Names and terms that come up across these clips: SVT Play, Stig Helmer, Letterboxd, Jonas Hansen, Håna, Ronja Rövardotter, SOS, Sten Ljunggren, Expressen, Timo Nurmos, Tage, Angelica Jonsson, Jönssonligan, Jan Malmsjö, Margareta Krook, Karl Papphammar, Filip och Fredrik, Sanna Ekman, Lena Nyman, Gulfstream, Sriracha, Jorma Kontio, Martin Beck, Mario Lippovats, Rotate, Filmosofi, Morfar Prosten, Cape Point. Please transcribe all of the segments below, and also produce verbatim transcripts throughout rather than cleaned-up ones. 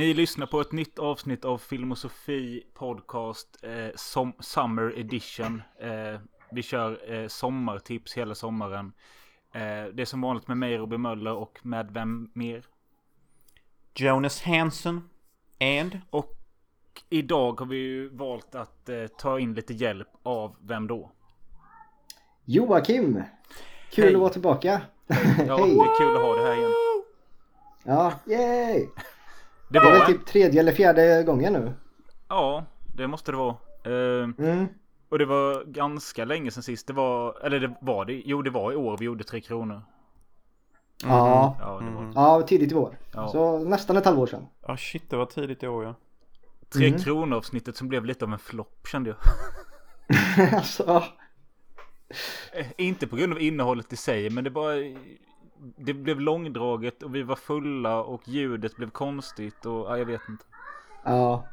Ni lyssnar på ett nytt avsnitt av Filmosofi podcast eh, som Summer Edition. Eh, vi kör eh, sommartips hela sommaren. Eh, det är som vanligt med mig, Robin Möller, och med vem mer? Jonas Hansen. And? Och idag har vi ju valt att eh, ta in lite hjälp av vem då? Joakim! Kul hey. att vara tillbaka. Ja, hey. Det är kul att ha det här igen. Ja, yay! Det var, det var typ tredje eller fjärde gången nu. Ja, det måste det vara. Eh, mm. Och det var ganska länge sedan sist. Det var, eller det var det. Jo, det var i år vi gjorde Tre kronor. Mm. Ja. Ja, det var det. Ja, tidigt i år. Ja. Så nästan ett halvår sedan. Ja, oh, shit, det var tidigt i år, ja. Tre mm. kronor avsnittet som blev lite av en flopp, kände jag. Alltså. Inte på grund av innehållet i sig, men det bara... Det blev långdraget och vi var fulla och ljudet blev konstigt och ja, jag vet inte. Ja.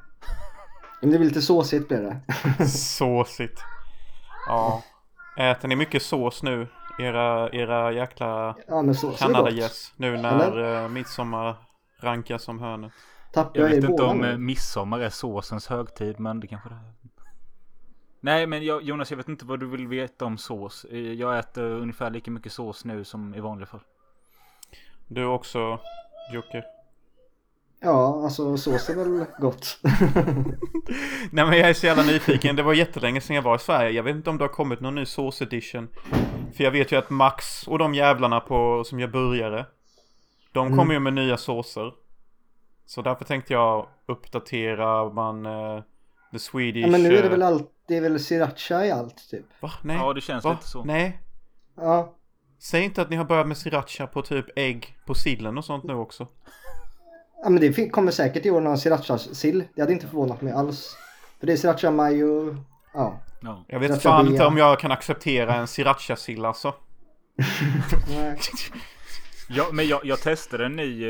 Men det blev lite såsigt blev det. Såsigt. Ja. Äter ni mycket sås nu? Era, era jäkla ja, Kanada-gäss nu när uh, midsommar rankas som hörnet. Tappar jag vet inte om nu. Midsommar är såsens högtid, men det kanske det är. Nej, men jag, Jonas, jag vet inte vad du vill veta om sås. Jag äter ungefär lika mycket sås nu som i vanliga fall. Du också, Jocke. Ja, alltså sås är väl gott. Nej, men jag är så jävla nyfiken. Det var jättelänge sedan jag var i Sverige. Jag vet inte om det har kommit någon ny sås edition. För jag vet ju att Max och de jävlarna på, som jag började, de mm. kommer ju med nya såser. Så därför tänkte jag uppdatera man uh, the Swedish... Ja, men nu är det väl allt. Det är väl sriracha i allt typ. Va? Nej. Ja, det känns Va? lite så. Nej. Ja. Säg inte att ni har börjat med sriracha på typ ägg på sillen och sånt nu också. Ja, men det kommer säkert i år någon sriracha-sill. Det hade inte förvånat mig alls. För det är sriracha mayo. Ja. No. Jag vet sriracha fan bea. Inte om jag kan acceptera en sriracha-sill alltså. Nej. Ja, men jag, jag testade en ny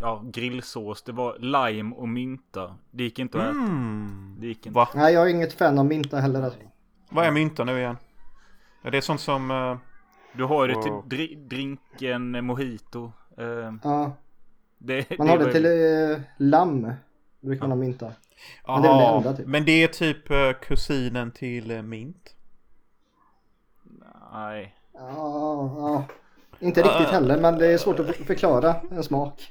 ja, grillsås. Det var lime och mynta. Det gick inte att äta. Mm. Det gick inte. Va? Nej, jag är inget fan av mynta heller. Alltså. Vad är mynta nu igen? Är det sånt som... Uh... Du har ju det till dr- drinken mojito. Uh... Ja. Det, man det har det till uh, lamm. Brukar man ha mynta. Men det, är enda, typ. men det är typ uh, kusinen till uh, mint. Nej. Ja, ja. Inte uh, riktigt heller, men det är svårt att förklara en smak.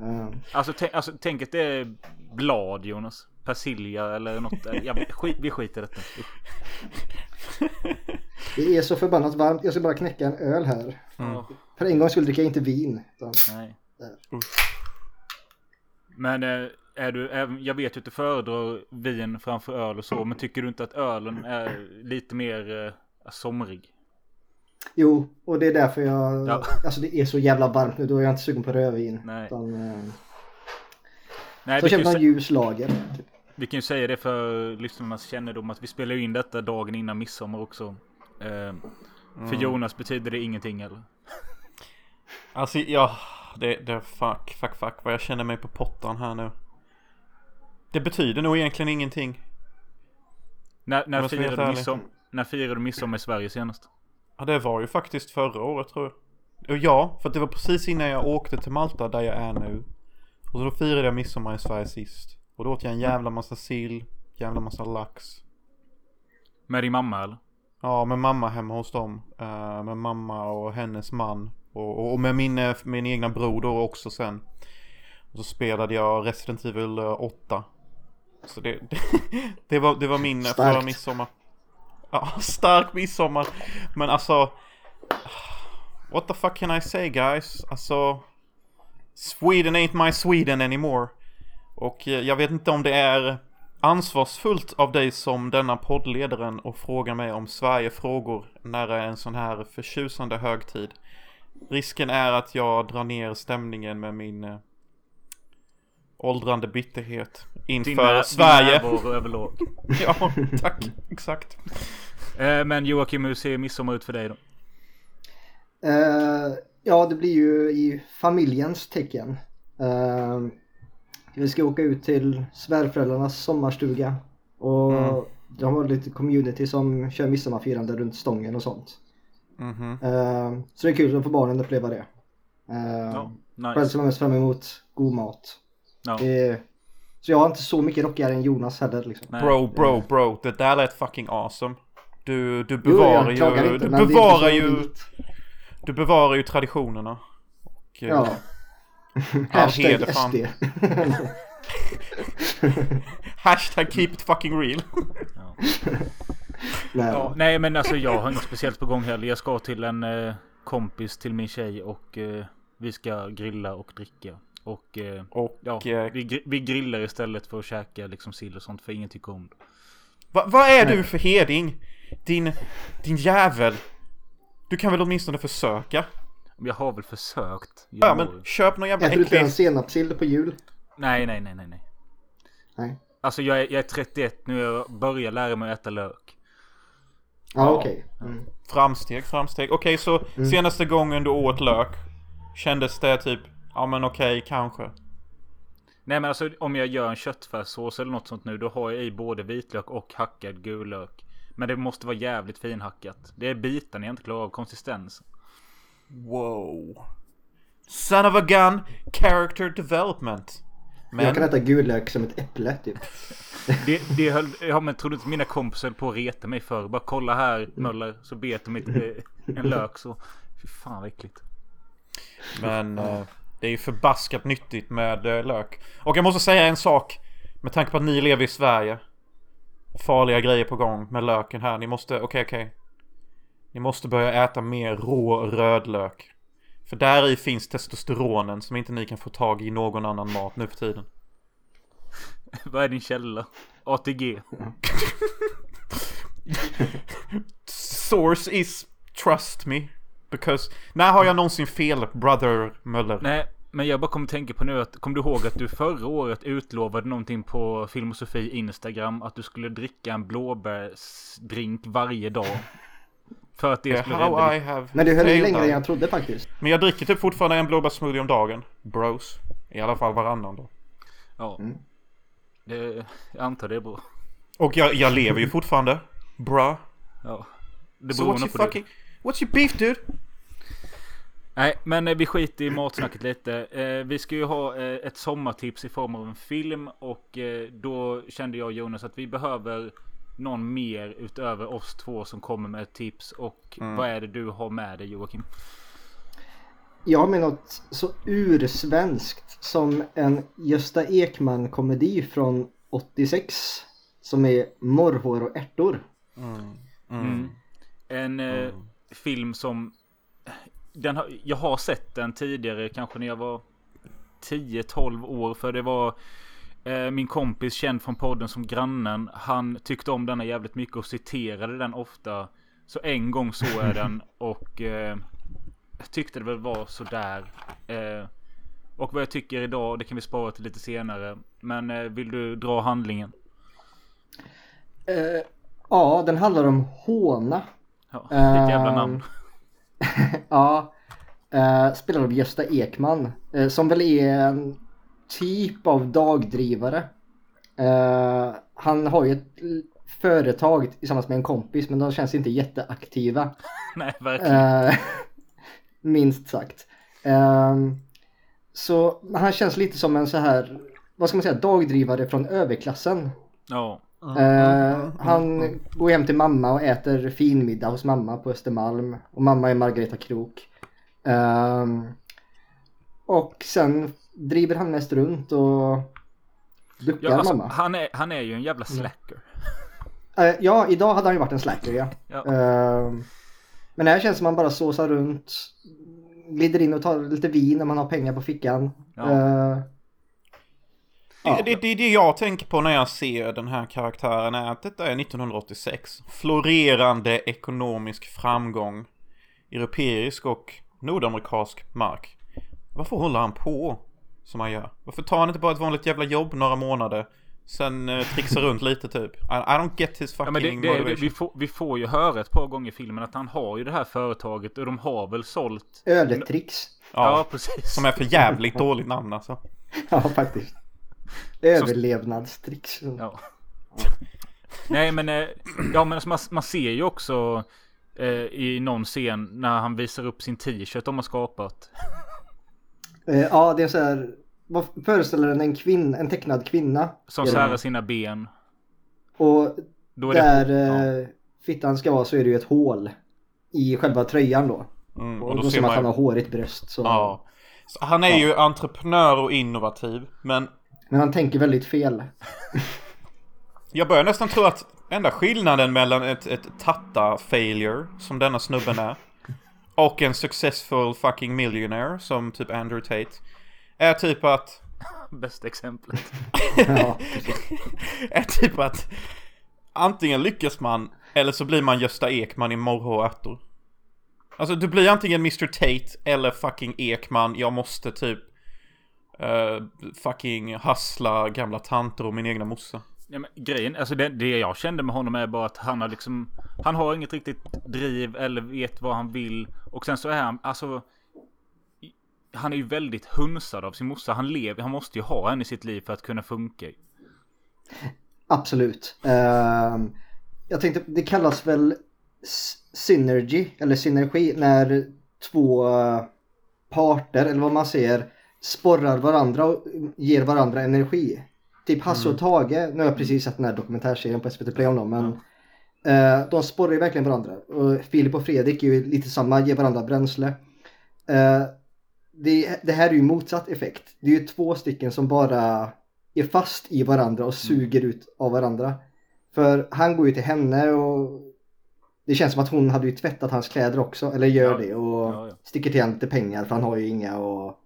Uh. Alltså, t- alltså tänk att det är blad, Jonas. Persilja eller något. Ja, skit, vi skiter i detta. Det är så förbannat varmt. Jag ska bara knäcka en öl här. Mm. För en gång skulle jag inte vin. Utan... Nej. Uh. Men är du, jag vet ju att du föredrar vin framför öl och så, men tycker du inte att ölen är lite mer äh, somrig? Jo, och det är därför jag ja. Alltså det är så jävla varmt nu, då är jag inte sugen på rödvin. Nej. Utan, äh, Nej, så köper man ljus lager. Typ. Vi kan ju säga det för lyssnarnas kännedom att vi spelar in detta dagen innan midsommar också. Äh, mm. För Jonas betyder det ingenting eller? Alltså ja, det, det fuck, fuck, fuck vad jag känner mig på pottan här nu. Det betyder nog egentligen ingenting. När, när, firade, du midsom, när firade du midsommar i Sverige senast? Ja, det var ju faktiskt förra året tror jag. Ja, för att det var precis innan jag åkte till Malta där jag är nu. Och så då firade jag midsommar i Sverige sist. Och då åt jag en jävla massa sill, jävla massa lax. Med din mamma eller? Ja, med mamma hemma hos dem. Uh, med mamma och hennes man. Och, och med min, min egna bror då också sen. Och så spelade jag Resident Evil åtta. Så det, det, det, var, det var min förra midsommar. Ja, stark midsommar. Men alltså... What the fuck can I say guys? Alltså... Sweden ain't my Sweden anymore. Och jag vet inte om det är ansvarsfullt av dig som denna poddledaren och fråga mig om Sverigefrågor när det är en sån här förtjusande högtid. Risken är att jag drar ner stämningen med min eh, åldrande bitterhet inför dina, Sverige. Dina vår överlag. Ja, tack. Exakt. Eh, men Joakim, hur ser midsommar ut för dig då? Eh, ja, det blir ju i familjens tecken. Eh, vi ska åka ut till svärföräldrarnas sommarstuga. Och mm. de har lite community som kör midsommarfirande runt stången och sånt. Mm-hmm. Uh, så det är kul att få barnen uppleva det. Uh, oh, nice. Själv ser man mest fram emot god mat. No. Eh, så jag var inte så mycket rockigare än Jonas heller. Liksom. Bro, bro, bro. Det där lät fucking awesome. Du, du bevarar jo, ju... Inte, du, bevarar ju du bevarar ju traditionerna. Och, ja. Hashtag S D. Hashtag keep it fucking real. Ja. Nej. Ja, nej men alltså jag har inget speciellt på gång heller. Jag ska till en eh, kompis till min tjej och eh, vi ska grilla och dricka. Och, eh, och ja, eh, vi, vi grillar istället för att käka liksom sill och sånt för ingen tycker om det. Va, vad är nej. Du för heding? Din, din jävel. Du kan väl åtminstone försöka? Jag har väl försökt. Jag ja men har... köp någon jävla äcklig. Äter du inte en senapsill på jul? Nej, nej, nej, nej, nej. Nej. Alltså jag är, jag är trettioett nu och börjar lära mig att äta lök. Ja, ah, okej. Okay. Mm. Framsteg, framsteg. Okej, okay, så mm. senaste gången du åt lök kändes det typ, ja men okej, okay, kanske. Nej men alltså om jag gör en köttfärssås eller något sånt nu, då har jag i både vitlök och hackad gul lök. Men det måste vara jävligt finhackat. Det är bitar jag inte klarar av konsistensen. Wow. Son of a gun, character development. Men... Jag kan äta gul lök som ett äpple typ. det, det höll, ja, men trodde inte mina kompisar på att reta mig för. Bara kolla här Möller, så bet de inte en lök så. Fy fan vad äckligt. Men eh, det är ju förbaskat nyttigt med eh, lök. Och jag måste säga en sak. Med tanke på att ni lever i Sverige. Farliga grejer på gång med löken här. Ni måste, okej okay, okej okay. Ni måste börja äta mer rå rödlök. För där i finns testosteronen som inte ni kan få tag i någon annan mat nu för tiden. Vad är din källa? A T G. Source is trust me. Because... När har jag någonsin fel, brother Möller? Nej, men jag bara kommer tänka på nu att... Kom du ihåg att du förra året utlovade någonting på Filmosofi Instagram att du skulle dricka en blåbärsdrink varje dag? För att det yeah, skulle how I have men det höll ju längre än jag trodde faktiskt. Men jag dricker typ fortfarande en blåbärssmoothie om dagen. Bros. I alla fall varannan då. Ja. Mm. Det, jag antar det är bra. Och jag, jag lever ju fortfarande. Bra. Ja. Det so what's your fucking... Det. What's your beef, dude? Nej, men vi skiter i matsnacket lite. Eh, vi ska ju ha eh, ett sommartips i form av en film. Och eh, då kände jag och Jonas att vi behöver... någon mer utöver oss två som kommer med tips och mm. vad är det du har med dig Joakim? Jag har med något så ursvenskt som en Gösta Ekman komedi från åttiosex som är Morrhår och Ärtor. Mm. Mm. Mm. En eh, mm. film som den har, jag har sett den tidigare kanske när jag var tio tolv år för det var min kompis känd från podden som grannen, han tyckte om denna jävligt mycket och citerade den ofta. Så en gång så är den och eh, tyckte det väl var sådär. Eh, och vad jag tycker idag, det kan vi spara till lite senare. Men eh, vill du dra handlingen? Eh, ja, den handlar om Håna. Ja, det är ett jävla namn. Ja, eh, spelar av Gösta Ekman. Eh, som väl är en... typ av dagdrivare. Uh, han har ju ett företag tillsammans med en kompis men de känns inte jätteaktiva. Nej, verkligen. Uh, minst sagt. Uh, så han känns lite som en så här, vad ska man säga, dagdrivare från överklassen. Ja. Oh. Uh, uh, han går hem till mamma och äter finmiddag hos mamma på Östermalm och mamma är Margareta Krook. Uh, och sen driver han mest runt och duckar ja, alltså, mamma. Han är, han är ju en jävla slacker. Mm. Uh, ja, idag hade han ju varit en slacker, ja. ja. Uh, men här känns som man bara såsar runt, glider in och tar lite vin när man har pengar på fickan. Ja. Uh, det, det, det, det jag tänker på när jag ser den här karaktären är att detta är nittonhundraåttiosex. Florerande ekonomisk framgång. Europeisk och nordamerikansk mark. Varför håller han på som han gör? Varför tar han inte bara ett vanligt jävla jobb några månader? Sen eh, trixar runt lite typ. I, I don't get his fucking ja, det, det, motivation. Det, vi, får, vi får ju höra ett par gånger i filmen att han har ju det här företaget och de har väl sålt... Öletrix. Ja, ja, precis. Som är för jävligt dåligt namn alltså. Ja, faktiskt. Överlevnadstrix. Ja. Ja. Nej, men, eh, ja, men alltså, man, man ser ju också eh, i någon scen när han visar upp sin t-shirt de har skapat... Ja, det är så här vad föreställer den? En kvinna, en tecknad kvinna. Som särar sina ben. Och då är där det, ja. Fittan ska vara så är det ju ett hål i själva tröjan då. Mm, och, och då, då ser man att han har hårigt bröst. Så... Ja. Så han är ja. ju entreprenör och innovativ. Men, men han tänker väldigt fel. Jag börjar nästan tro att enda skillnaden mellan ett, ett tatta-failure, som denna snubben är, och en successful fucking millionaire, som typ Andrew Tate, är typ att... Bästa exemplet. Är typ att antingen lyckas man, eller så blir man Gösta Ekman i Morrhår och Ärtor. Alltså, du blir antingen mister Tate eller fucking Ekman. Jag måste typ uh, fucking hassla gamla tanter och min egna mossa. Ja, men grejen, alltså det, det jag kände med honom är bara att han har liksom, han har inget riktigt driv eller vet vad han vill. Och sen så är han, alltså han är ju väldigt hunsad av sin morsa. Han lever, han måste ju ha henne i sitt liv för att kunna funka. Absolut. Uh, jag tänkte, det kallas väl synergy eller synergi när två parter eller vad man säger sporrar varandra och ger varandra energi. Typ Hass och Tage, nu har jag precis sett den här dokumentärserien på S V T Play om dem, men mm. eh, de sporrar ju verkligen varandra. Och Filip och Fredrik är ju lite samma, ger varandra bränsle. Eh, det, det här är ju motsatt effekt. Det är ju två stycken som bara är fast i varandra och suger mm. ut av varandra. För han går ju till henne och det känns som att hon hade ju tvättat hans kläder också, eller gör ja. det och ja, ja. sticker till henne till pengar för han har ju inga och...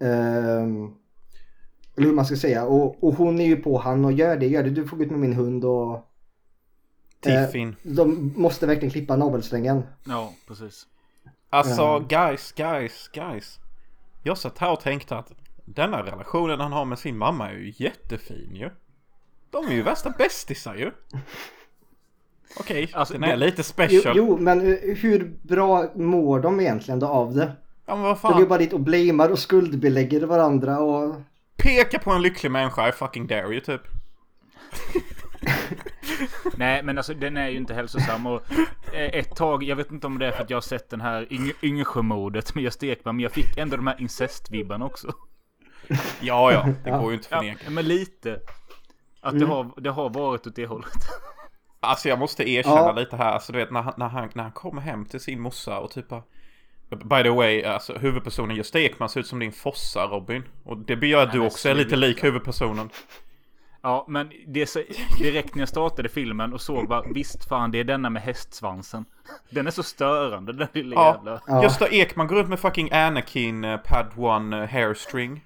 Ehm... Eller hur man ska säga. Och, och hon är ju på han och gör det, gör det. Du får gå ut med min hund och... Tiffin. Eh, de måste verkligen klippa navelsträngen. Ja, precis. Alltså, mm. guys, guys, guys. Jag satt här och tänkte att denna relationen han har med sin mamma är ju jättefin ju. De är ju värsta bästisar ju. Okej, okay, alltså, den är det, lite special. Jo, jo, men hur bra mår de egentligen då av det? Ja, men vad fan. De är ju bara dit och blamar och skuldbelägger varandra och... Peka på en lycklig människa, I fucking dare you, typ. Nej, men alltså den är ju inte hälsosam. Och ett tag, jag vet inte om det är för att jag har sett den här Yngsjö-mordet med Gösta Ekman, men jag fick ändå de här incestvibbarna också. Ja, ja, det går ju inte att förneka. Ja, men lite. Att mm. det, har, det har varit åt det hållet. Alltså jag måste erkänna ja. lite här. Alltså du vet, när, när, han, när han kom hem till sin mossa och typ bara... By the way, alltså, huvudpersonen Gösta Ekman ser ut som din fossa, Robin. Och det begär att du också är lite lik huvudpersonen. Ja, men det så, direkt när jag startade filmen och såg bara, visst fan, det är denna med hästsvansen. Den är så störande, den lilla ja. jävla. Ja. Gösta Ekman går ut med fucking Anakin uh, Padawan uh, hairstring.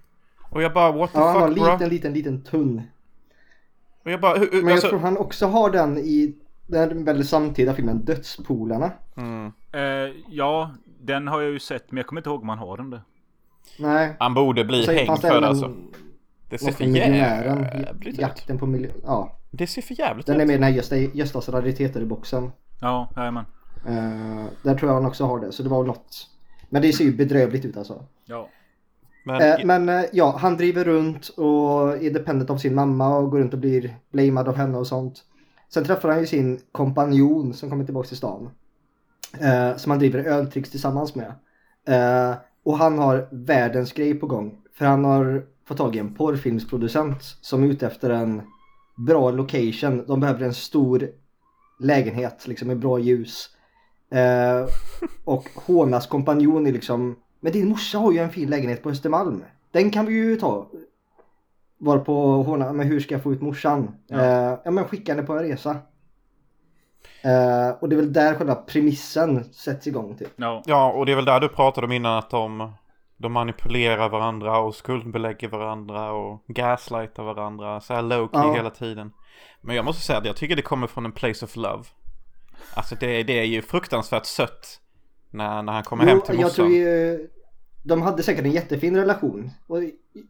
Och jag bara, what the ja, fuck, han har liten, liten, liten tunn. Och jag bara, hur, men jag alltså... tror han också har den i den väldigt samtida filmen Dödspolarna. Mm. Uh, ja... Den har jag ju sett, men jag kommer inte ihåg om man har den där. Nej. Han borde bli så hängd för det alltså. Det ser för jävligt jakten ut. På miljö... Ja. Det ser för jävligt den ut. Den är med den här Gösta, Göstas rariteter i boxen. Ja, jajamän. Uh, där tror jag han också har det, så det var något. Men det ser ju bedrövligt ut alltså. Ja. Men, uh, men uh, ja, han driver runt och är dependent av sin mamma och går runt och blir blamad av henne och sånt. Sen träffar han ju sin kompanjon som kommer tillbaka till stan. Uh, som han driver öltricks tillsammans med. Uh, och han har världens grej på gång. För han har fått tag i en porrfilmsproducent som är ute efter en bra location. De behöver en stor lägenhet liksom med bra ljus. Uh, och Hånas kompanjon är liksom, men din morsa har ju en fin lägenhet på Östermalm. Den kan vi ju ta. Var på Håna, men hur ska jag få ut morsan? Ja, uh, ja men skicka henne på en resa. Uh, och det är väl där själva premissen sätts igång typ. No. Ja, och det är väl där du pratade om innan att de, de manipulerar varandra och skuldbelägger varandra och gaslightar varandra så här low-key uh. hela tiden. Men jag måste säga att jag tycker det kommer från en place of love. Alltså det, det är ju fruktansvärt sött när, när han kommer jo, hem till morsan. De hade säkert en jättefin relation. Och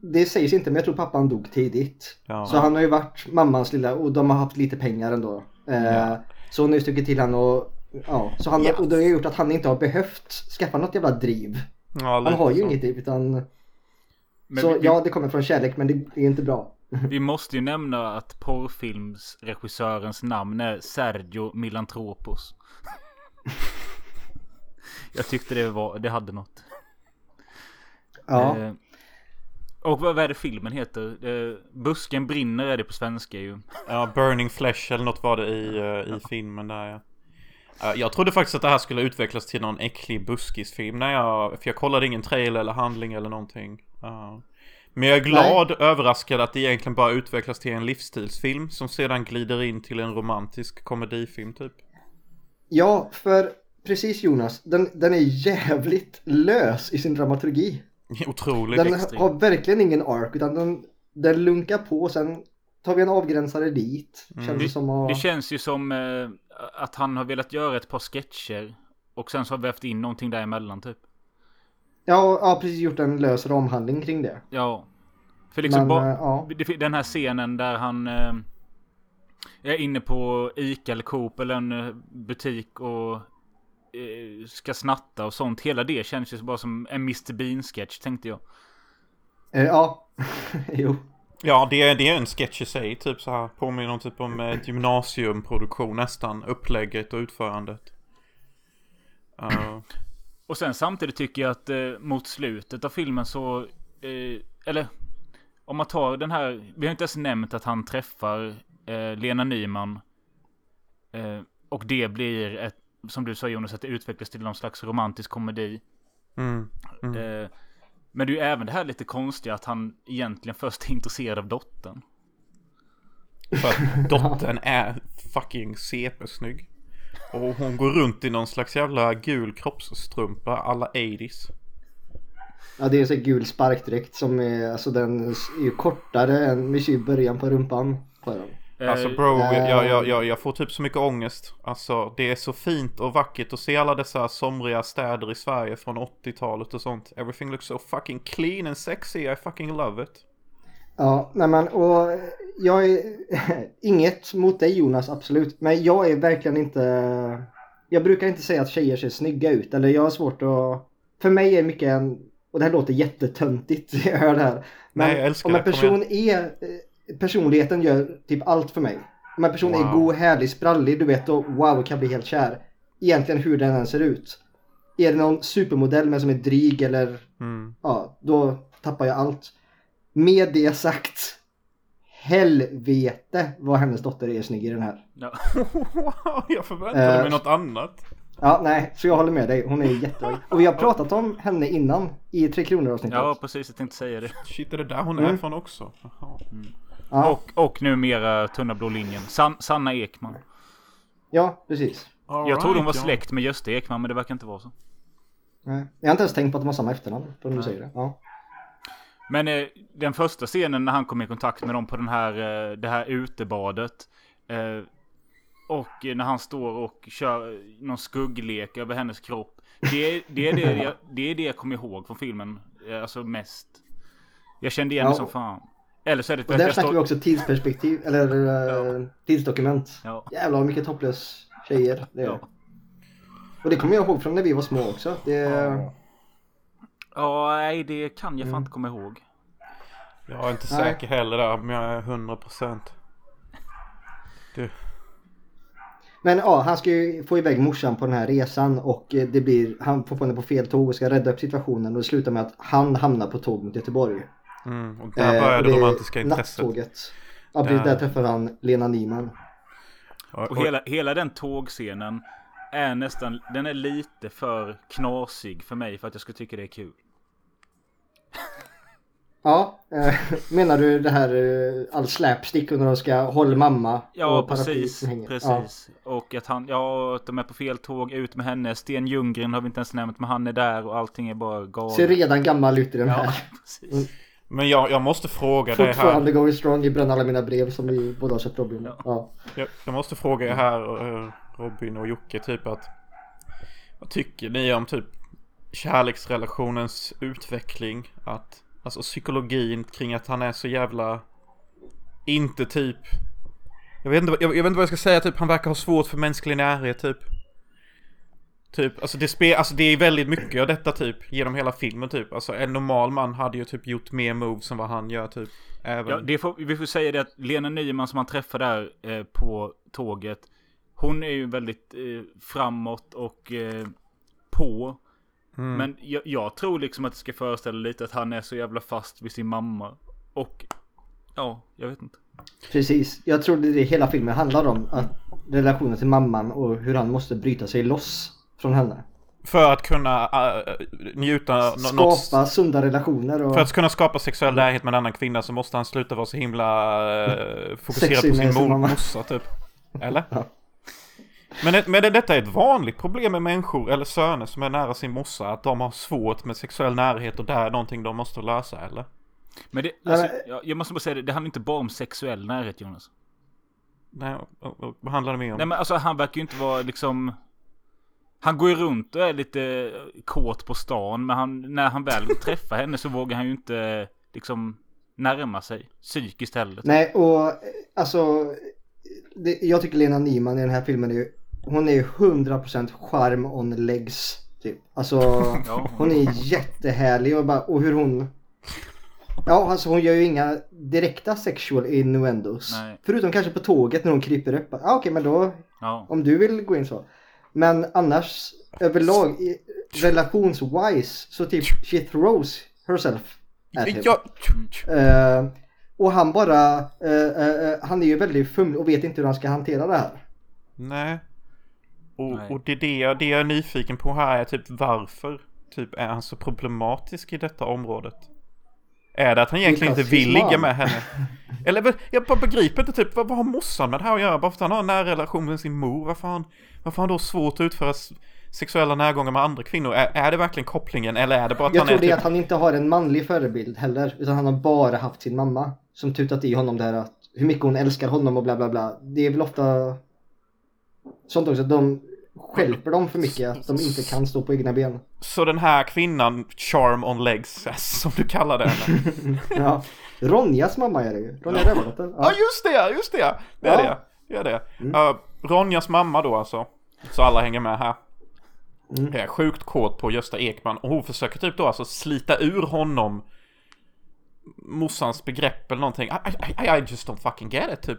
det sägs inte, men jag tror pappan dog tidigt. Ja. Så han har ju varit mammans lilla, och de har haft lite pengar ändå. Uh, ja. Så nu tycker till han och ja, så han yes. och det har gjort att han inte har behövt skaffa något jävla driv. Ja, han har ju så. inget driv utan men så vi, ja, det kommer från kärlek men det är inte bra. Vi måste ju nämna att porrfilmsregissörens namn är Sergio Mirantropos. Jag tyckte det var det hade något. Ja. Eh, Och vad är det filmen heter? Eh, Busken brinner är det på svenska ju. Ja, Burning Flesh eller något var det i, eh, i filmen där, ja. Eh, jag trodde faktiskt att det här skulle utvecklas till någon äcklig buskisfilm. Nej, jag, för jag kollade ingen trailer eller handling eller någonting. Uh. Men jag är glad, Nej. överraskad att det egentligen bara utvecklas till en livsstilsfilm som sedan glider in till en romantisk komedifilm typ. Ja, för precis Jonas, den, den är jävligt lös i sin dramaturgi. Otroligt. Den extrem. Har verkligen ingen ark, utan den, den lunkar på och sen tar vi en avgränsare dit. Känns mm. det, som att... det känns ju som eh, att han har velat göra ett par sketcher och sen så har vi haft in någonting däremellan typ. Ja, jag har precis gjort en lös ramhandling kring det. Ja, för liksom Men, ba- ja. den här scenen där han eh, är inne på Ica eller Coop eller en butik och eh, ska snatta och sånt. Hela det känns ju bara som en Mr Bean-sketch, tänkte jag. Eh, ja, jo. Ja, det är, det är en sketch i sig, typ så här, påminner om typ om eh, gymnasiumproduktion nästan, upplägget och utförandet. Ja. Uh. Och sen samtidigt tycker jag att eh, mot slutet av filmen så... Eh, eller, om man tar den här... Vi har inte ens nämnt att han träffar eh, Lena Nyman. Eh, och det blir, ett, som du sa Jonas, att det utvecklas till någon slags romantisk komedi. Mm. Mm. Eh, men det är ju även det här lite konstiga att han egentligen först är intresserad av dottern. För att dottern är fucking C P-snygg. Och hon går runt i någon slags jävla gul kroppsstrumpa alla åttiotalet. Ja, det är en sån gul sparkdräkt som är, alltså den är ju kortare än vi ser i början på rumpan på den. Alltså bro, jag, jag, jag, jag får typ så mycket ångest. Alltså det är så fint och vackert att se alla dessa somriga städer i Sverige från åttiotalet och sånt. Everything looks so fucking clean and sexy, I fucking love it. Ja, nej men, och jag är inget mot dig Jonas, absolut. Men jag är verkligen inte, jag brukar inte säga att tjejer ser snygga ut. Eller jag har svårt att, för mig är mycket en, och det här låter jättetöntigt, jag hör det här. Men nej, jag älskar om en person är, personligheten gör typ allt för mig. Om en person wow. är god, härlig, sprallig, du vet, och wow, kan bli helt kär. Egentligen hur den än ser ut. Är det någon supermodell men som är dryg eller, mm. ja, då tappar jag allt. Med det sagt, helvete vad hennes dotter är snygg i den här. Ja. Jag förväntade mig uh, något annat. Ja, nej, så jag håller med dig. Hon är jättebra. Och vi har pratat om henne innan i Tre kronor avsnittet. Ja, precis. Jag tänkte säga det. Shit, är det där hon är mm. från också? Mm. Ja. Och, och numera Tunna blå linjen. San, Sanna Ekman. Ja, precis. All jag right, trodde hon var släkt med Gösta Ekman, men det verkar inte vara så. Nej. Jag har inte ens tänkt på att de har samma efternamn. För du säger det. Ja. Men eh, den första scenen när han kom i kontakt med dem på den här, eh, det här utebadet eh, och när han står och kör någon skugglek över hennes kropp, det, det, är, det, jag, det är det jag kommer ihåg från filmen, eh, alltså mest. Jag kände igen ja. som fan. Eller så är det och där snackar stå- vi också tidsperspektiv, eller eh, ja. tidsdokument. Ja. Jävlar vad mycket topplös tjejer det är. Ja. Och det kommer jag ihåg från när vi var små också. Det ja. Ja, nej, det kan jag fan inte komma ihåg. Jag är inte nej. säker heller där, men jag är hundra procent. Du. Men ja, han ska ju få iväg morsan på den här resan och det blir, han får på henne på fel tåg och ska rädda upp situationen och det slutar med att han hamnar på tåg mot Göteborg. Mm, och där började eh, det romantiska intresset. Nattåget. Ja, precis, där träffar han Lena Nyman. Och, och hela, hela den tågscenen är nästan, den är lite för knasig för mig för att jag skulle tycka det är kul. Ja, eh, menar du det här eh, all slapstick när de ska hålla mamma? Ja, och precis, precis. Ja. Och att han, ja, att de är på fel tåg, ut med henne. Sten Ljunggren har vi inte ens nämnt, men han är där och allting är bara galet. Ser redan gammal ut i den här. Ja, precis. Mm. Men jag, jag måste fråga dig här. Fortfarande going strong, jag bränner alla mina brev som vi båda har sett Robin. Ja. Ja. Jag, jag måste fråga er här, Robin och Jocke, typ att vad tycker ni om typ kärleksrelationens utveckling? Att, alltså psykologin kring att han är så jävla inte typ, jag vet inte, jag, jag vet inte vad jag ska säga, typ han verkar ha svårt för mänsklig närhet typ. Typ, alltså det, spe, alltså det är väldigt mycket av detta typ, genom hela filmen typ. Alltså en normal man hade ju typ gjort mer moves som vad han gör typ. Även. Ja, det får, vi får säga det att Lena Nyman som han träffar där eh, på tåget, hon är ju väldigt eh, framåt och eh, på. Mm. Men jag, jag tror liksom att det ska föreställa lite att han är så jävla fast vid sin mamma. Och ja, jag vet inte. Precis, jag tror det, det hela filmen handlar om att relationen till mamman och hur han måste bryta sig loss från henne. För att kunna äh, njuta... Skapa något, sunda relationer. Och... För att kunna skapa sexuell närhet med en annan kvinna så måste han sluta vara så himla äh, fokuserad på sin mormossa typ. Eller? Ja. Men, det, men det, detta är ett vanligt problem med människor eller söner som är nära sin morsa. Att de har svårt med sexuell närhet och det är någonting de måste lösa, eller? Men det, alltså, Nej, jag, jag måste bara säga det, det handlar inte bara om sexuell närhet, Jonas. Nej, och, och, vad handlar det mer om? Nej, men alltså han verkar ju inte vara liksom... Han går ju runt och är lite kåt på stan, men han, när han väl träffar henne så vågar han ju inte liksom närma sig psykiskt heller. Nej, och alltså det, jag tycker Lena Nyman i den här filmen är ju, hon är ju hundra procent charm on legs typ. Alltså ja, hon är jättehärlig och, bara, och hur hon ja, alltså hon gör ju inga direkta sexual innuendos. Nej. Förutom kanske på tåget när hon kryper upp. Ah, okej, men då ja. Om du vill gå in så. Men annars, överlag, relations-wise, så typ she throws herself at him. Ja. Mm. Uh, och han bara, uh, uh, han är ju väldigt fumlig och vet inte hur han ska hantera det här. Nej. Och, Nej. och det, det, jag, det jag är nyfiken på här är typ varför typ, är han så problematisk i detta området? Är det att han egentligen inte vill ligga med henne? Eller jag bara begriper inte typ, vad, vad har mossan med det här att göra? Bara för att han har en nära relation med sin mor. Varför har han, varför har han då svårt att utföra sexuella närgångar med andra kvinnor? Är, är det verkligen kopplingen? Eller är det bara att jag han tror är det typ... att han inte har en manlig förebild heller. Utan han har bara haft sin mamma. Som tutat i honom där att hur mycket hon älskar honom och bla bla bla. Det är väl ofta sånt också att de... skälper dem för mycket att de inte kan stå på egna ben. Så den här kvinnan charm on legs, som du kallar den. Ja. Ronjas mamma är det ju. Ronja Rövardotter. Ja. Ja, just det, just det. Det är ja. det. det, är det. Mm. Uh, Ronjas mamma då alltså. Så alla hänger med här. Mm. Jag är sjukt kåt på Gösta Ekman och hon försöker typ då alltså slita ur honom morsans begrepp eller någonting. I, I, I just don't fucking get it typ.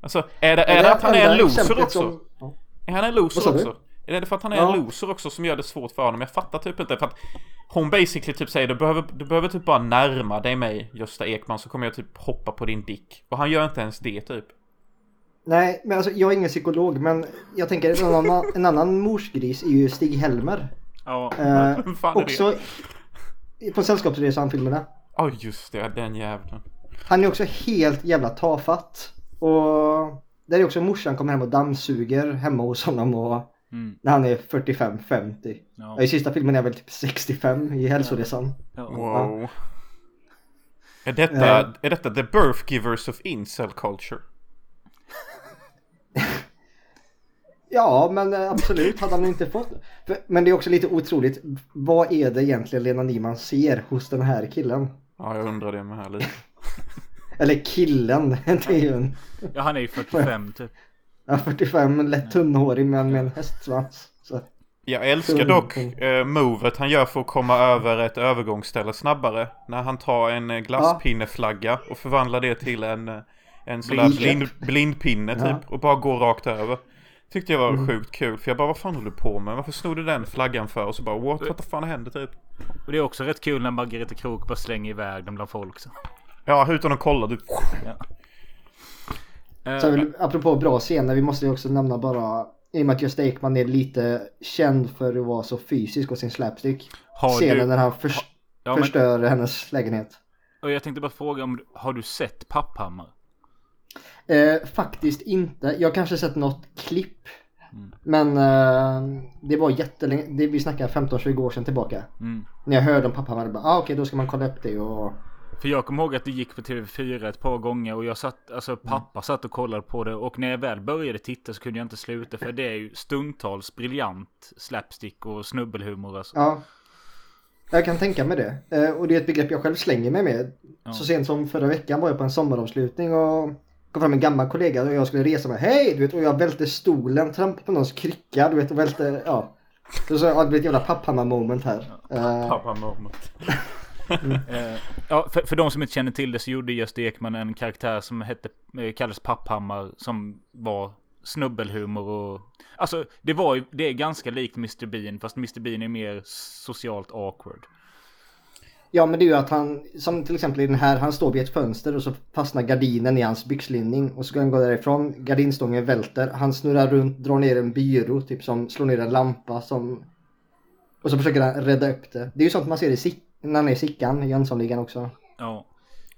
Alltså är det, är det, det att han är en loser också? Som, ja. Är han en loser också? Är det för att han är ja. en loser också som gör det svårt för honom? Jag fattar typ inte. För att hon basically typ säger du behöver, du behöver typ bara närma dig mig, Gösta Ekman, så kommer jag typ hoppa på din dick. Och han gör inte ens det typ. Nej, men alltså jag är ingen psykolog, men jag tänker en annan, en annan morsgris är ju Stig Helmer. Ja, eh, vem fan är också det? På Sällskapsresan-filmerna. Ja, oh, just det, den jävlen. Han är också helt jävla tafatt. Och... där är också morsan kommer hem och dammsuger hemma hos honom och mm. när han är fyrtiofem femtio. Ja. I sista filmen är väl typ sextiofem i hälsoresan. Ja. Wow. Ja. Är, detta, ja. är detta the birth givers of incel culture? Ja, men absolut hade han inte fått. Men det är också lite otroligt. Vad är det egentligen Lena Nyman ser hos den här killen? Ja, jag undrar det med här lite. Eller killen, inte en. Ja, han är ju fyrtiofem typ. Ja, fyrtiofem, lätt tunnhårig men med en hästsvans. Så. Jag älskar dock eh, movet han gör för att komma över ett övergångsställe snabbare. När han tar en glasspinneflagga och förvandlar det till en, en sån där blind, blindpinne typ. Ja. Och bara går rakt över. Tyckte jag var mm. sjukt kul. För jag bara, vad fan håller du på med? Varför snodde du den flaggan för? Och så bara, what, what the fan hände typ? Och det är också rätt kul när Margareta Krook bara slänger iväg dem bland folk så. Ja, utan att kolla du. Ja. Så vill, apropå bra scener, vi måste ju också nämna bara i och med att Gösta Ekman är lite känd för att vara så fysisk och sin slapstick. Har scenen du... när han för... ja, förstör men... hennes lägenhet. Och jag tänkte bara fråga om har du sett Papphammar? Eh, faktiskt inte. Jag har kanske sett något klipp. Mm. Men eh, det var jättelänge, det vi snackade femton tjugo år sedan tillbaka. Mm. När jag hörde om Papphammar bara, ah, okej, okay, då ska man kolla upp det och för jag kommer ihåg att det gick på T V fyra ett par gånger och jag satt, alltså pappa satt och kollade på det och när jag väl började titta så kunde jag inte sluta för det är ju stundtals briljant slapstick och snubbelhumor alltså. Ja, jag kan tänka mig det och det är ett begrepp jag själv slänger mig med. Ja. Så sent som förra veckan var jag på en sommaravslutning och kom fram en gammal kollega och jag skulle resa mig, hej, du vet, och jag välte stolen, trampade på någons krycka, du vet, och välte, ja. Så sa jag, det blir ett jävla Papphammar-moment här. Ja, Papphammar-moment. Mm. Uh, ja, för, för de som inte känner till det så gjorde Gösta Ekman en karaktär som hette, kallades Papphammar som var snubbelhumor och... Alltså, det, var ju, det är ganska likt mister Bean, fast mister Bean är mer socialt awkward. Ja, men det är ju att han, som till exempel i den här, han står vid ett fönster och så fastnar gardinen i hans byxlinning och så ska han gå därifrån, gardinstången välter, han snurrar runt, drar ner en byrå, typ som slår ner en lampa som... Och så försöker han rädda upp det. Det är ju sånt man ser i sick- när han är i Sickan, i Jönssonligan också. Ja.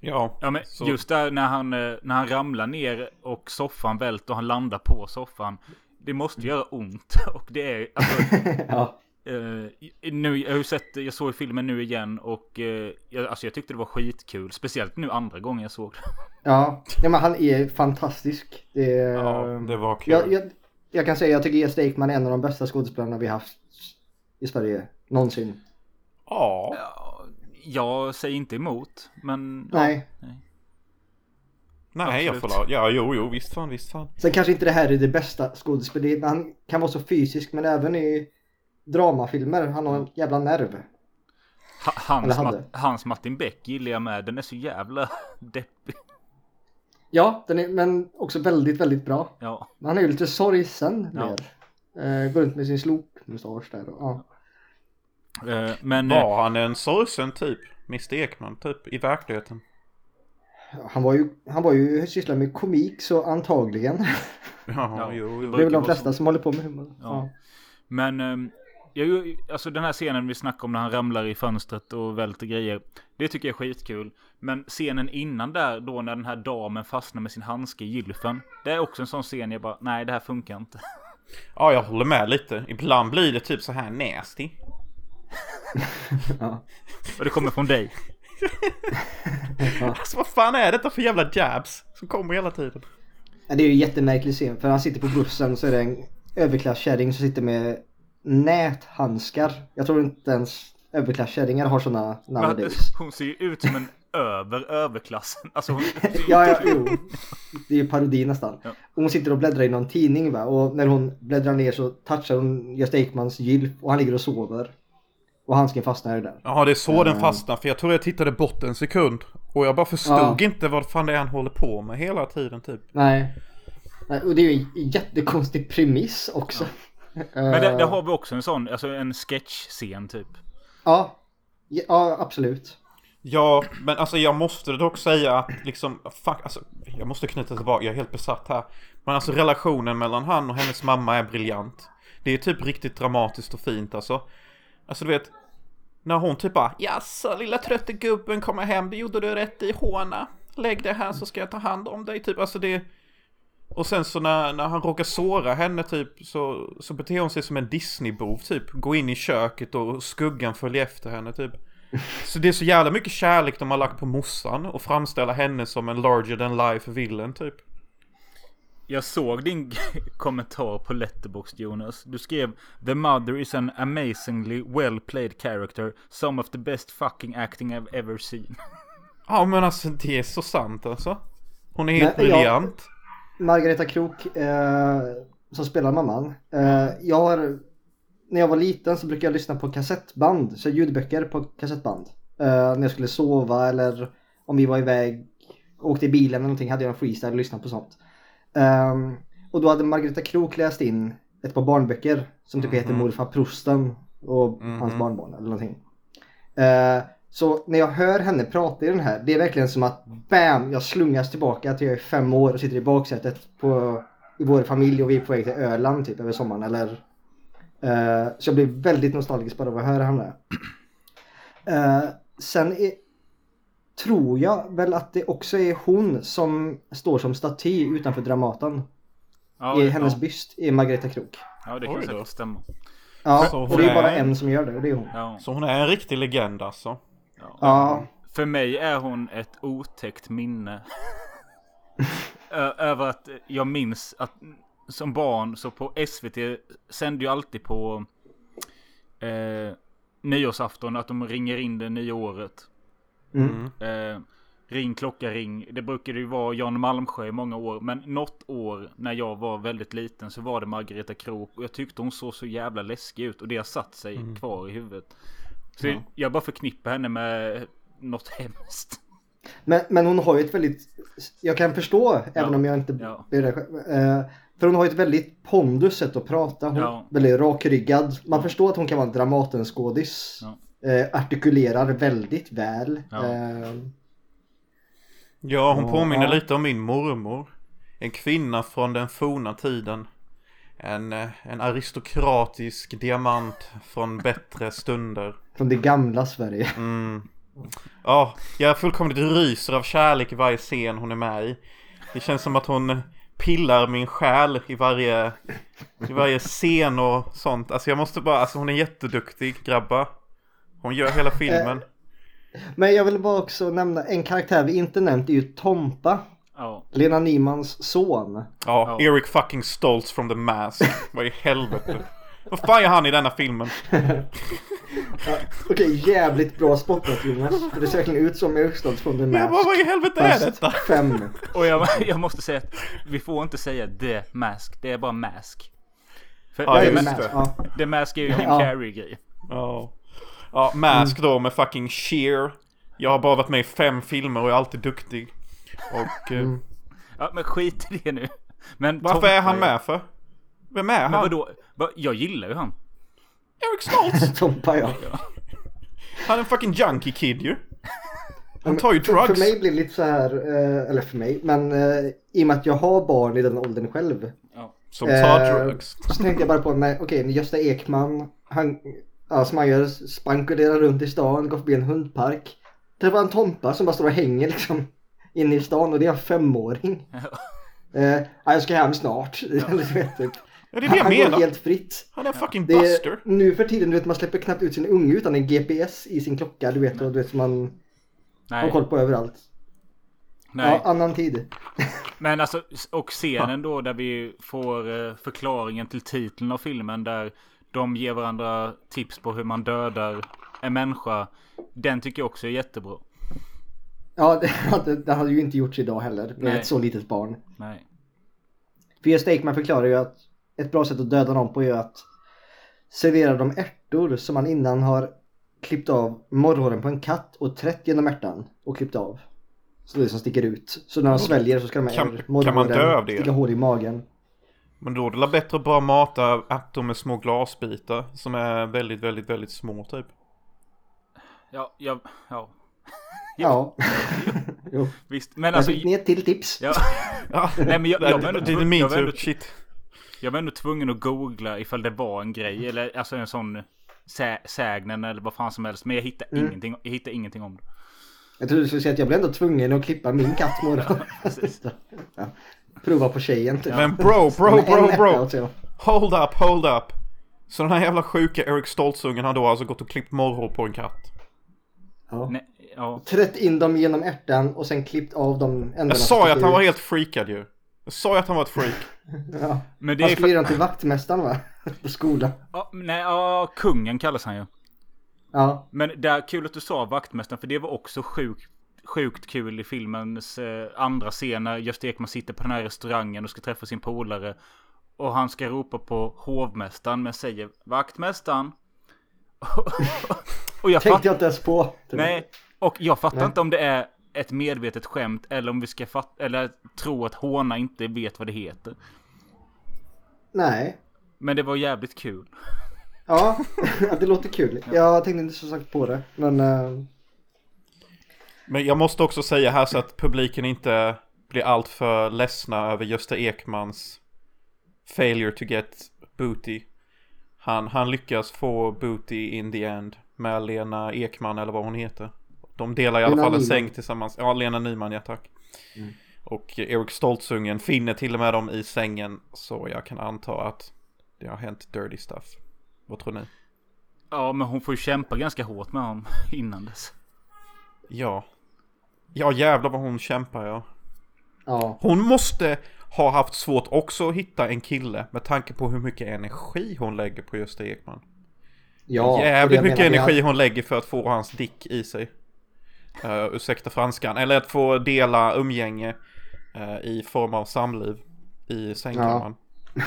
Ja, ja men så. Just där när han, när han ramlar ner och soffan välter och han landar på soffan. Det måste göra ont. Och det är... Alltså, ja. Uh, nu, jag, har sett, jag såg filmen nu igen och uh, jag, alltså jag tyckte det var skitkul. Speciellt nu andra gången jag såg det. Ja, ja men han är fantastisk. Det, ja, det var kul. Jag, jag, jag kan säga jag tycker Gösta Ekman är en av de bästa skådespelarna vi haft i Sverige någonsin. Ja. Ja, jag säger inte emot, men... Nej. Ja, nej. Nej, absolut. Jag får la... Ja, jo, jo, visst fan, visst fan. Sen kanske inte det här är det bästa skådespeleriet. Han kan vara så fysisk, men även i dramafilmer. Han har en jävla nerv. Ha- hans, Ma- hans Martin Beck gillar jag med. Den är så jävla deppig. Ja, den är, men också väldigt, väldigt bra. Ja. Han är ju lite sorgsen ja. Mer. Eh, går runt med sin slopmustasch där. Ja. Uh, men, var han en sorgsen typ? mister Ekman typ i verkligheten? Han var ju, han var ju sysslad med komik så antagligen. Ja, jo, det, det är väl de flesta som håller på med humor. Ja. Ja. Men um, jag, alltså den här scenen vi snackade om när han ramlar i fönstret och välter grejer, det tycker jag är skitkul. Men scenen innan där då när den här damen fastnar med sin handske i gylfen, det är också en sån scen jag bara, nej det här funkar inte. Ja, jag håller med lite. Ibland blir det typ så här nasty. Ja. Och det kommer från dig. Ja. Alltså vad fan är detta för jävla jabs som kommer hela tiden? Ja, det är ju en jättemärklig scen. För han sitter på bussen och så är det en överklasskärring som sitter med näthandskar. Jag tror inte ens överklasskärringar har sådana nowadays. Hon ser ju ut som en över överklassen alltså hon... ja, ja, jo. Det är ju parodi nästan ja. Hon sitter och bläddrar i någon tidning va? Och när hon bläddrar ner så touchar hon Gösta Ekmans gylf och han ligger och sover. Och handsken fastnar ju där. Ja, det är så mm. den fastnar. För jag tror jag tittade bort en sekund. Och jag bara förstod ja. inte vad fan det är han håller på med hela tiden typ. Nej. Nej och det är ju en jättekonstig premiss också. Ja. Men det, det har vi också en sån, alltså en sketchscen typ. Ja, ja absolut. Ja, men alltså jag måste dock säga att liksom, fuck, alltså, jag måste knyta tillbaka, jag är helt besatt här. Men alltså relationen mellan han och hennes mamma är briljant. Det är typ riktigt dramatiskt och fint alltså. Alltså du vet, när hon typ bara jasså, lilla trötte gubben kommer hem. Det gjorde du rätt i håna. Lägg det här så ska jag ta hand om dig typ. Alltså det. Och sen så när, när han råkar såra henne typ så, så beter hon sig som en Disney-bov typ. Gå in i köket och skuggan följer efter henne typ. Så det är så jävla mycket kärlek de har lagt på mossan. Och framställa henne som en larger than life villain typ. Jag såg din kommentar på Letterboxd, Jonas. Du skrev The mother is an amazingly well played character. Some of the best fucking acting I've ever seen. Ja men alltså det är så sant alltså. Hon är helt men, briljant ja, Margareta Krook eh, som spelar mamman eh, jag har, när jag var liten så brukade jag lyssna på kassettband. Så ljudböcker på kassettband eh, när jag skulle sova eller om vi var iväg, åkte i bilen eller någonting, hade jag en freestyle och lyssnade på sånt. Um, och då hade Margareta Krook läst in ett par barnböcker som typ mm-hmm. heter Morfar Prosten och mm-hmm. hans barnbarn eller någonting. Uh, så när jag hör henne prata i den här, det är verkligen som att bam, jag slungas tillbaka till jag är fem år och sitter i baksätet på, i vår familj och vi är på väg till Öland typ över sommaren eller uh, så jag blir väldigt nostalgisk bara av att höra henne. Uh, sen är tror jag väl att det också är hon som står som staty utanför Dramaten. Ja, I hennes ja. byst är Margareta Krook. Ja, det kan säkert stämma. Ja, så och det är bara en... en som gör det, och det är hon. Ja. Så hon är en riktig legend alltså. Ja. ja. För mig är hon ett otäckt minne. Ö- över att jag minns att som barn så på S V T sände ju alltid på eh, nyårsafton att de ringer in det nya året. Mm. Eh, ring, klocka, ring. Det brukade ju vara Jan Malmsjö i många år. Men något år när jag var väldigt liten så var det Margareta Krook. Och jag tyckte hon såg så jävla läskig ut. Och det har satt sig mm. kvar i huvudet. Så ja. jag bara förknippar henne med något hemskt. Men, men hon har ju ett väldigt... Jag kan förstå, ja. även om jag inte... Ja. Eh, För hon har ett väldigt pondus sätt att prata. Hon ja. Väldigt rakryggad. Man förstår att hon kan vara en Dramatenskådis. Ja. Eh, artikulerar väldigt väl. Ja, eh, ja hon och, påminner ja. lite om min mormor. En kvinna från den forna tiden. En, en aristokratisk diamant från bättre stunder. Från det gamla Sverige. Mm. Ja, jag fullkomligt ryser av kärlek i varje scen hon är med i. Det känns som att hon pillar min själ i varje, i varje scen och sånt. Alltså jag måste bara, alltså hon är jätteduktig grabba. Hon gör hela filmen. Men jag vill bara också nämna en karaktär vi inte nämnt, är ju Tompa. Oh. Lena Nymans son. Ja, oh, oh. Eric fucking Stoltz from The Mask. Vad i helvete. Vad fan är han i denna filmen? Okej, okay, jävligt bra spottat Jonas. Det ser verkligen ut som Eric Stoltz from The Mask. Ja, vad, vad i helvete är detta? Fem. Och jag, jag måste säga att vi får inte säga The Mask. Det är bara Mask. För ja, det, just det. Ja. The Mask är ju en ja. Carrey-grej. Ja. Ja, Mask mm. då med fucking Sheer. Jag har bara varit med i fem filmer och är alltid duktig. Och, mm. eh, ja, men skit i det nu. Men varför Tompa är han med för? Vem är men han? Vadå? Jag gillar ju han. Eric Stoltz. Tompa, ja. Han är en fucking junkie kid ju. Han tar ju drugs. För, för mig blir lite så här, eh, eller för mig, men eh, i och med att jag har barn i den åldern själv. Ja. Som tar eh, drugs. Så tänkte jag bara på, nej, okej, okay, Gösta Ekman, han, ja, som han gör, spankulerar runt i stan, går förbi en hundpark. Det var en Tompa som bara står och hänger liksom inne i stan, och det är en femåring. Ja. Eh, jag ska hem snart. Ja. vet, typ. Ja, det är det han går helt fritt. Han är en fucking buster. Är, nu för tiden, du vet, man släpper knappt ut sin unge utan en G P S i sin klocka. Du vet, och du vet man Nej. har koll på överallt. Nej. Ja, annan tid. Men alltså, och scenen då där vi får förklaringen till titeln av filmen, där de ger varandra tips på hur man dödar en människa. Den tycker jag också är jättebra. Ja, det hade, det hade ju inte gjorts idag heller med Nej. ett så litet barn. Nej. För just Ekman förklarar ju att ett bra sätt att döda någon på är att servera de ärtor som man innan har klippt av morrhåren på en katt och trätt genom ärtan och klippt av. Så det som sticker ut. Så när man sväljer så ska de här morrhåren sticka hål i magen. Men då det är bättre att bara mata ärtor med små glasbitar som är väldigt, väldigt, väldigt små typ. Ja, ja, ja. Ja. Jo. Visst, men alltså ner till tips. Ja. Ja. Nej, men jag jag var ändå, tvungen, jag var ändå, shit. Jag var ändå tvungen att googla ifall det var en grej eller alltså en sån sä- sägnen eller vad fan som helst, men jag hittar mm. ingenting jag hittar ingenting om det. Jag tror du skulle säga att jag blev ändå tvungen att klippa min kattmorgon. Ja, ja. Prova på tjejen. Ja. Men bro, bro, bro, bro. bro. Hold up, hold up. Så den här jävla sjuka Eric Stoltzungen har då alltså gått och klippt morrhår på en katt. Ja. Nej. Ja. Trätt in dem genom ärtan och sen klippt av dem ändarna. Jag sa ju att han var helt freakad ju. Jag sa ju att han var ett freak. Ja. Men det han skulle ju för till vaktmästaren va? På skolan. Ja, nej, ja, kungen kallas han ju. Ja. Men det är kul att du sa vaktmästaren, för det var också sjukt, sjukt kul i filmens eh, andra scen när Gösta Ekman sitter på den här restaurangen och ska träffa sin polare. Och han ska ropa på hovmästaren men säger vaktmästaren. Och jag tänkte fatt... jag inte ens på. Nej. Och jag fattar Nej. inte om det är ett medvetet skämt eller om vi ska fatta eller tro att Håna inte vet vad det heter. Nej. Men det var jävligt kul. Ja, det låter kul. Ja. Jag tänkte inte så sagt på det, men uh... men jag måste också säga här så att publiken inte blir allt för ledsna över Gösta Ekmans failure to get booty. Han han lyckas få booty in the end med Lena Ekman eller vad hon heter. De delar i alla Lena fall en Nyman. säng tillsammans. Ja, Lena Nyman, ja tack. Mm. Och Eric Stoltzungen finner till och med dem i sängen. Så jag kan anta att det har hänt dirty stuff. Vad tror ni? Ja, men hon får ju kämpa ganska hårt med honom innan dess. Ja. Ja, jävlar vad hon kämpar, ja. ja. Hon måste ha haft svårt också att hitta en kille med tanke på hur mycket energi hon lägger på Gösta Ekman. Ja, jävligt mycket energi jag... hon lägger för att få hans dick i sig. Uh, ursäkta franskan. Eller att få dela umgänge uh, i form av samliv i sängkammaren. Ja.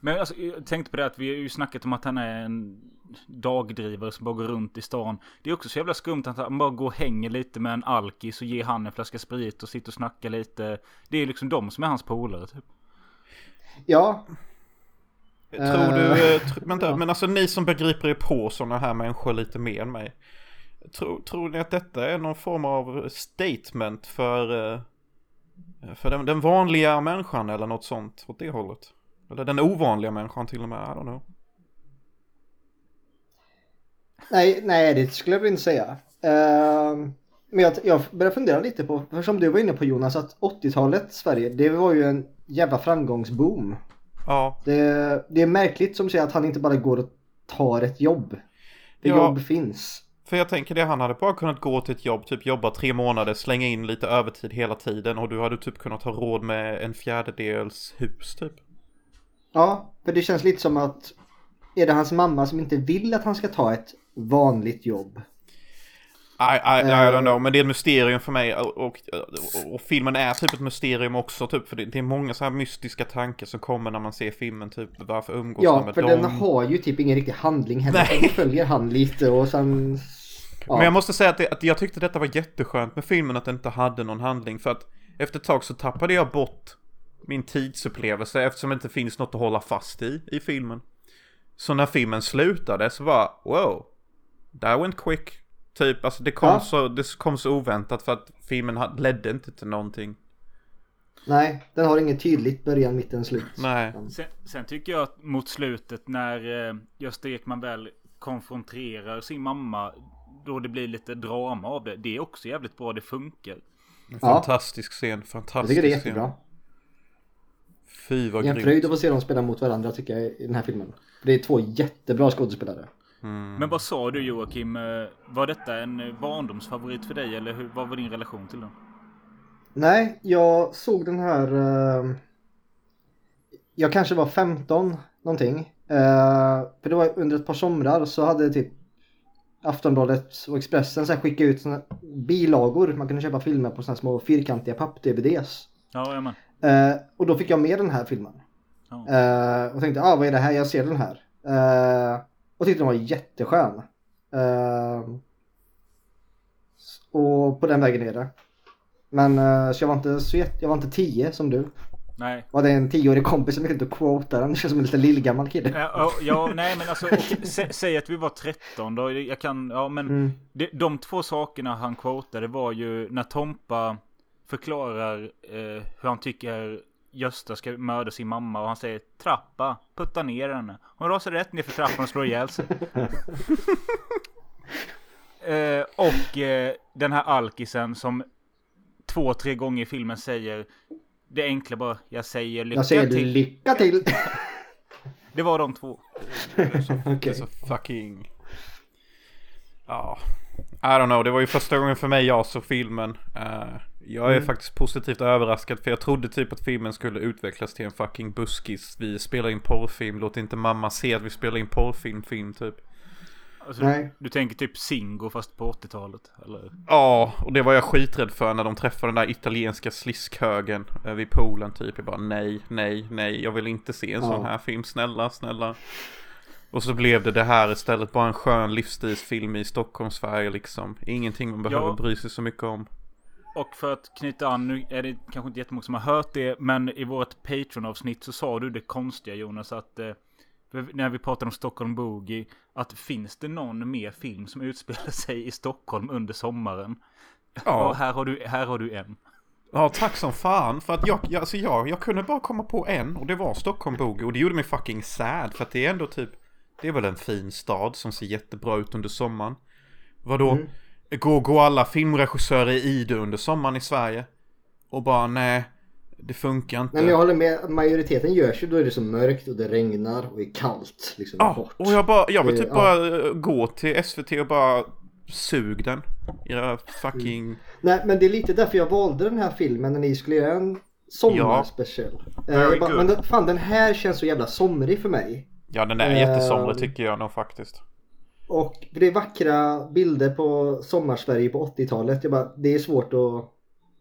Men alltså, jag tänkte på det att vi har ju snackat om att han är en dagdrivare som bara går runt i stan. Det är också så jävla skumt att han bara går och hänger lite med en alkis och ger han en flaska sprit och sitter och snackar lite. Det är liksom de som är hans polare typ. Ja. Tror du, uh, tr- vänta, men alltså ni som begriper er på sådana här människor lite mer än mig, tro, tror ni att detta är någon form av statement för, för den, den vanliga människan eller något sånt åt det hållet? Eller den ovanliga människan till och med, I don't know. Nej, nej det skulle jag inte säga. Uh, men jag, jag började fundera lite på, för som du var inne på Jonas, att åttiotalet Sverige, det var ju en jävla framgångsboom. Ja. Det, det är märkligt som säger att han inte bara går och tar ett jobb. Det ja, jobb finns. För jag tänker det, han hade bara kunnat gå till ett jobb, typ jobba tre månader, slänga in lite övertid hela tiden och du hade typ kunnat ha råd med en fjärdedels hus typ. Ja, för det känns lite som att är det hans mamma som inte vill att han ska ta ett vanligt jobb? I, I, I don't know, men det är ett mysterium för mig och, och, och filmen är typ ett mysterium också typ, för det, det är många så här mystiska tankar som kommer när man ser filmen typ, varför umgås ja, han med dem? Ja, för den har ju typ ingen riktig handling heller, den följer han lite och sen ja. Men jag måste säga att, det, att jag tyckte detta var jätteskönt med filmen, att den inte hade någon handling, för att efter ett tag så tappade jag bort min tidsupplevelse eftersom det inte finns något att hålla fast i i filmen. Så när filmen slutade så var wow, that went quick. Typ, alltså det kom, ja. så, det kom så oväntat för att filmen ledde inte till någonting. Nej, den har ingen tydligt början, mitten, slut. Nej. Sen, sen tycker jag att mot slutet när eh, Gösta Ekman väl konfronterar sin mamma, då det blir lite drama av det. Det är också jävligt bra, det funkar. En fantastisk ja. scen, fantastisk scen. Jag tycker det är jättebra. Fy vad grymt. Jag är fröjd att få se dem spela mot varandra tycker jag i den här filmen. Det är två jättebra skådespelare. Mm. Men vad sa du Joakim, var detta en barndomsfavorit för dig eller hur, vad var din relation till den? Nej, jag såg den här eh, jag kanske var femton någonting eh, för det var under ett par somrar så hade typ Aftonbladet och Expressen så här skickat ut såna bilagor, man kunde köpa filmer på såna små fyrkantiga papp-dvds. Ja, ja men. Eh, och då fick jag med den här filmen ja. eh, och tänkte, ah, vad är det här, jag ser den här eh, och tyckte den var jätteskön. Uh, och på den vägen är det. Men uh, så jag var inte så jätt, jag var inte tio som du. Nej. Var det en tioårig kompis som inte quotar den? Det känns som en lite lillgammal kille. Ja, oh, ja nej men alltså och, sä, säg att vi var tretton då. Jag kan, ja men mm. de, de två sakerna han quotade var ju när Tompa förklarar eh, hur han tycker Gösta ska mörda sin mamma och han säger trappa, putta ner henne. Hon rasar rätt ner för trappan och slår ihjäl sig. eh, och eh, den här alkisen som två, tre gånger i filmen säger det enkla bara, jag säger lycka jag säger till. Lycka till. Det var de två. Okay. Så fucking... Ja, I don't know. Det var ju första gången för mig jag såg filmen. Uh, jag är mm. faktiskt positivt överraskad för jag trodde typ att filmen skulle utvecklas till en fucking buskis. Vi spelar in porrfilm, låt inte mamma se att vi spelar in porrfilm film typ. Alltså, du, du tänker typ Singo fast på åttiotalet eller? Ja, och det var jag skiträdd för när de träffade den där italienska sliskhögen vid poolen typ. Jag bara nej, nej, nej. Jag vill inte se en ja. sån här film, snälla, snälla. Och så blev det det här istället, bara en skön livsstilsfilm i Stockholm, Sverige liksom. Ingenting man behöver ja. bry sig så mycket om. Och för att knyta an, nu är det kanske inte jättemånga som har hört det, men i vårt Patreon-avsnitt så sa du det konstiga Jonas, att eh, när vi pratade om Stockholm Boogie, att finns det någon mer film som utspelar sig i Stockholm under sommaren? Ja. Och här har du, här har du en. Ja, tack som fan, för att jag, jag, alltså jag, jag kunde bara komma på en, och det var Stockholm Boogie, och det gjorde mig fucking sad, för att det är ändå typ... Det är väl en fin stad som ser jättebra ut under sommaren. Vadå? Mm. Går, går alla filmregissörer i det under sommaren i Sverige? Och bara, nej, det funkar inte. Nej, men jag håller med. Majoriteten görs ju, då är det så mörkt och det regnar och är kallt. Liksom, ja, och jag, bara, jag vill typ det, bara ja. gå till S V T och bara sug den. Era fucking... Mm. Nej, men det är lite därför jag valde den här filmen när ni skulle göra en sommarspecial. Ja. Uh, men den, fan, den här känns så jävla somrig för mig. Ja, den är jättesomrig tycker jag nog faktiskt. Och det är vackra bilder på sommarsverige på åttiotalet. Jag bara, det är svårt att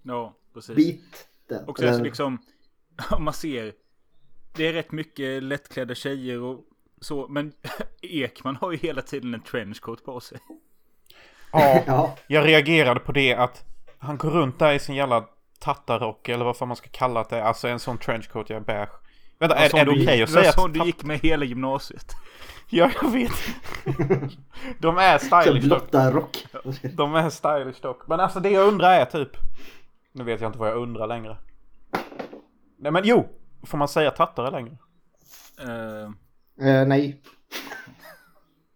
ja, precis. Bit den. Och så liksom, om man ser, det är rätt mycket lättklädda tjejer och så. Men Ekman har ju hela tiden en trenchcoat på sig. Ja, ja, jag reagerade på det att han går runt där i sin jävla tattarrock eller vad fan man ska kalla det. Alltså en sån trenchcoat, jag är beige. Vänta, är, är det okej okay att säga? Det var så du gick med hela gymnasiet. Ja, jag vet. De är stylish dock. De är stylish dock. Men alltså det jag undrar är typ... Nu vet jag inte vad jag undrar längre. Nej men jo, får man säga tattare längre? Uh... Uh, nej.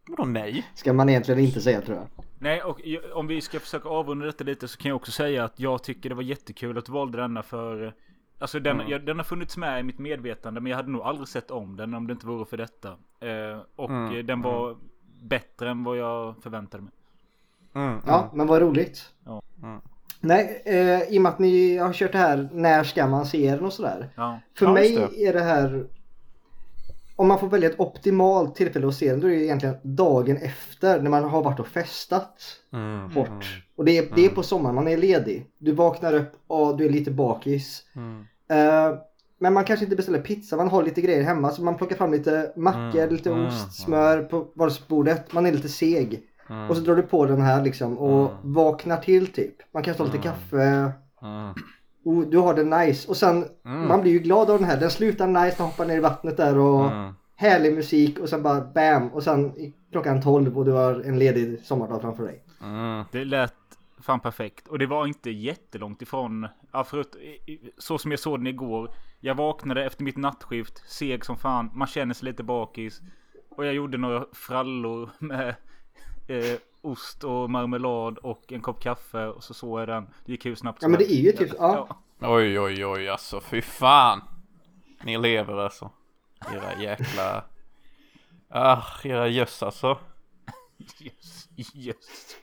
Vadå nej? Ska man egentligen inte säga, tror jag. Nej, och om vi ska försöka avrunda detta lite så kan jag också säga att jag tycker det var jättekul att du valde denna för... Alltså den, mm. jag, den har funnits med i mitt medvetande, men jag hade nog aldrig sett om den om det inte vore för detta. Eh, och mm. den var mm. bättre än vad jag förväntade mig. Mm. Mm. Ja, men vad roligt. Ja. Mm. Nej, eh, i och med att ni har kört det här, när ska man se den och sådär. Ja. För ja, mig det. är det här, om man får välja ett optimalt tillfälle att se den, då är det egentligen dagen efter när man har varit och festat mm. bort. Mm. Och det är, det är på sommaren, man är ledig. Du vaknar upp och du är lite bakis. Mm. Uh, men man kanske inte beställer pizza, man har lite grejer hemma. Så man plockar fram lite mackor, mm. lite mm. ost, smör på vardagsbordet. Man är lite seg. Mm. Och så drar du på den här liksom och mm. vaknar till typ. Man kanske tar lite mm. kaffe. Mm. Och du har det nice. Och sen, mm. man blir ju glad av den här. Den slutar nice, man hoppar ner i vattnet där och mm. härlig musik. Och sen bara bam. Och sen klockan tolv och du har en ledig sommardag framför dig. Mm. Det lät fan perfekt. Och det var inte jättelångt ifrån. Ja, förut, så som jag såg den igår. Jag vaknade efter mitt nattskift. Seg som fan. Man känner sig lite bakis. Och jag gjorde några frallor med eh, ost och marmelad och en kopp kaffe. Och så såg jag den. Det gick hur snabbt. Ja, men det är ju typ... Ja. Ja. Oj, oj, oj. Alltså, fy fan. Ni lever alltså. Era jäkla... Ah, era göss alltså. Göss, göss.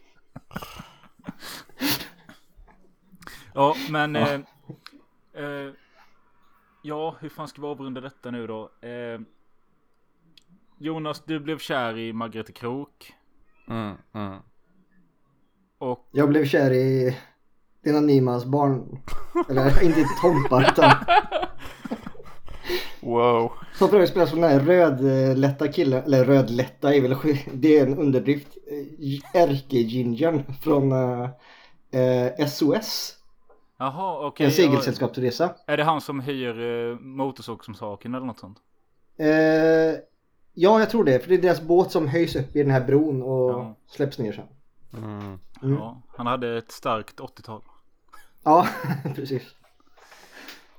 Ja, men eh, eh, ja, hur fan ska vi avrunda detta nu då? Eh, Jonas, du blev kär i Margareta Krook. Mm, mm. Och jag blev kär i Lena Nymans barn. Eller inte tompar utan... Wow. Så för att spela sån här rödlätta killen, eller rödlätta är väl, det är en underdrift. Ärke-gingern från äh, S O S. Jaha, okej. Okay. En segelsällskapsresa. Är det han som hyr uh, motorsåg som saken eller något sånt? Uh, ja, jag tror det. För det är deras båt som höjs upp i den här bron och ja. släpps ner sen. Mm. Mm. Ja, han hade ett starkt åttiotal. Ja, precis.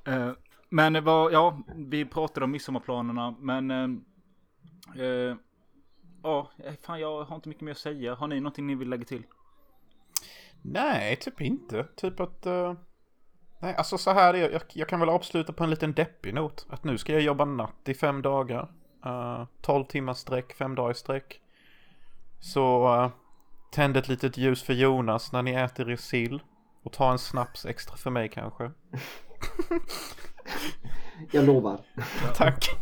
Uh, men det var, ja, vi pratade om midsommarplanerna, men uh, uh, ja, fan, jag har inte mycket mer att säga. Har ni någonting ni vill lägga till? Nej, typ inte. Typ att... Uh... Nej, alltså så här är jag, jag kan väl avsluta på en liten deppig not. Att nu ska jag jobba natt i fem dagar. Uh, tolv timmars sträck, fem dagar i sträck. Så uh, tänd ett litet ljus för Jonas när ni äter er sill. Och ta en snaps extra för mig kanske. Jag lovar. Tack.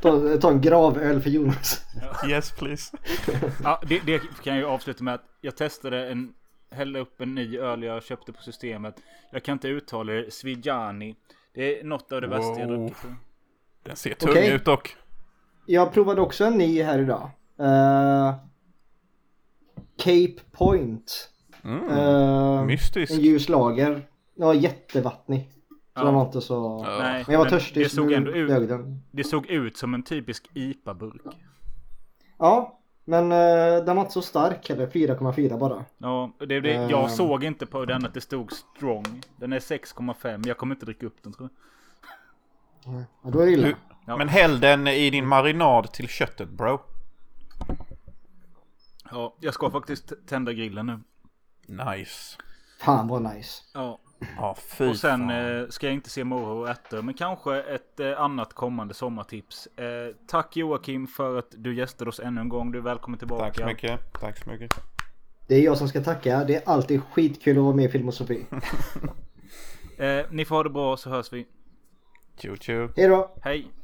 Ta, ta en gravöl för Jonas. Yes, please. Ja, det, det kan jag ju avsluta med att jag testade en... hälla upp en ny öl jag köpte på systemet. Jag kan inte uttala det. Svigiani. Det är något av det bästa wow. jag druckit. Den ser tung okay. ut dock. Jag provade också en ny här idag. Uh, Cape Point. Mm. Uh, Mystisk. En ljuslager. Den var jättevattnig. Så ja. den var inte så... Ja. Men jag var törstig. Det såg, ändå ut, det såg ut som en typisk I P A-burk. Ja. Men uh, den var inte så stark heller, fyra komma fyra bara. Ja, det, det, jag uh, såg inte på den att det stod strong. Den är sex komma fem, jag kommer inte dricka upp den tror jag. Ja, då är det illa. Du, ja. Men häll den i din marinad till köttet, bro. Ja, jag ska faktiskt tända grillen nu. Nice. Fan vad nice. Ja. Ah, fy och sen eh, ska jag inte se Morrhår och Ärtor, men kanske ett eh, annat kommande sommartips. Eh, tack Joakim för att du gästade oss ännu en gång. Du är välkommen tillbaka. Tack så mycket. Tack så mycket. Det är jag som ska tacka. Det är alltid skitkul att vara med i Filmosofi. eh, ni får ha det bra så hörs vi. Tjo tjo. Hej då. Hej.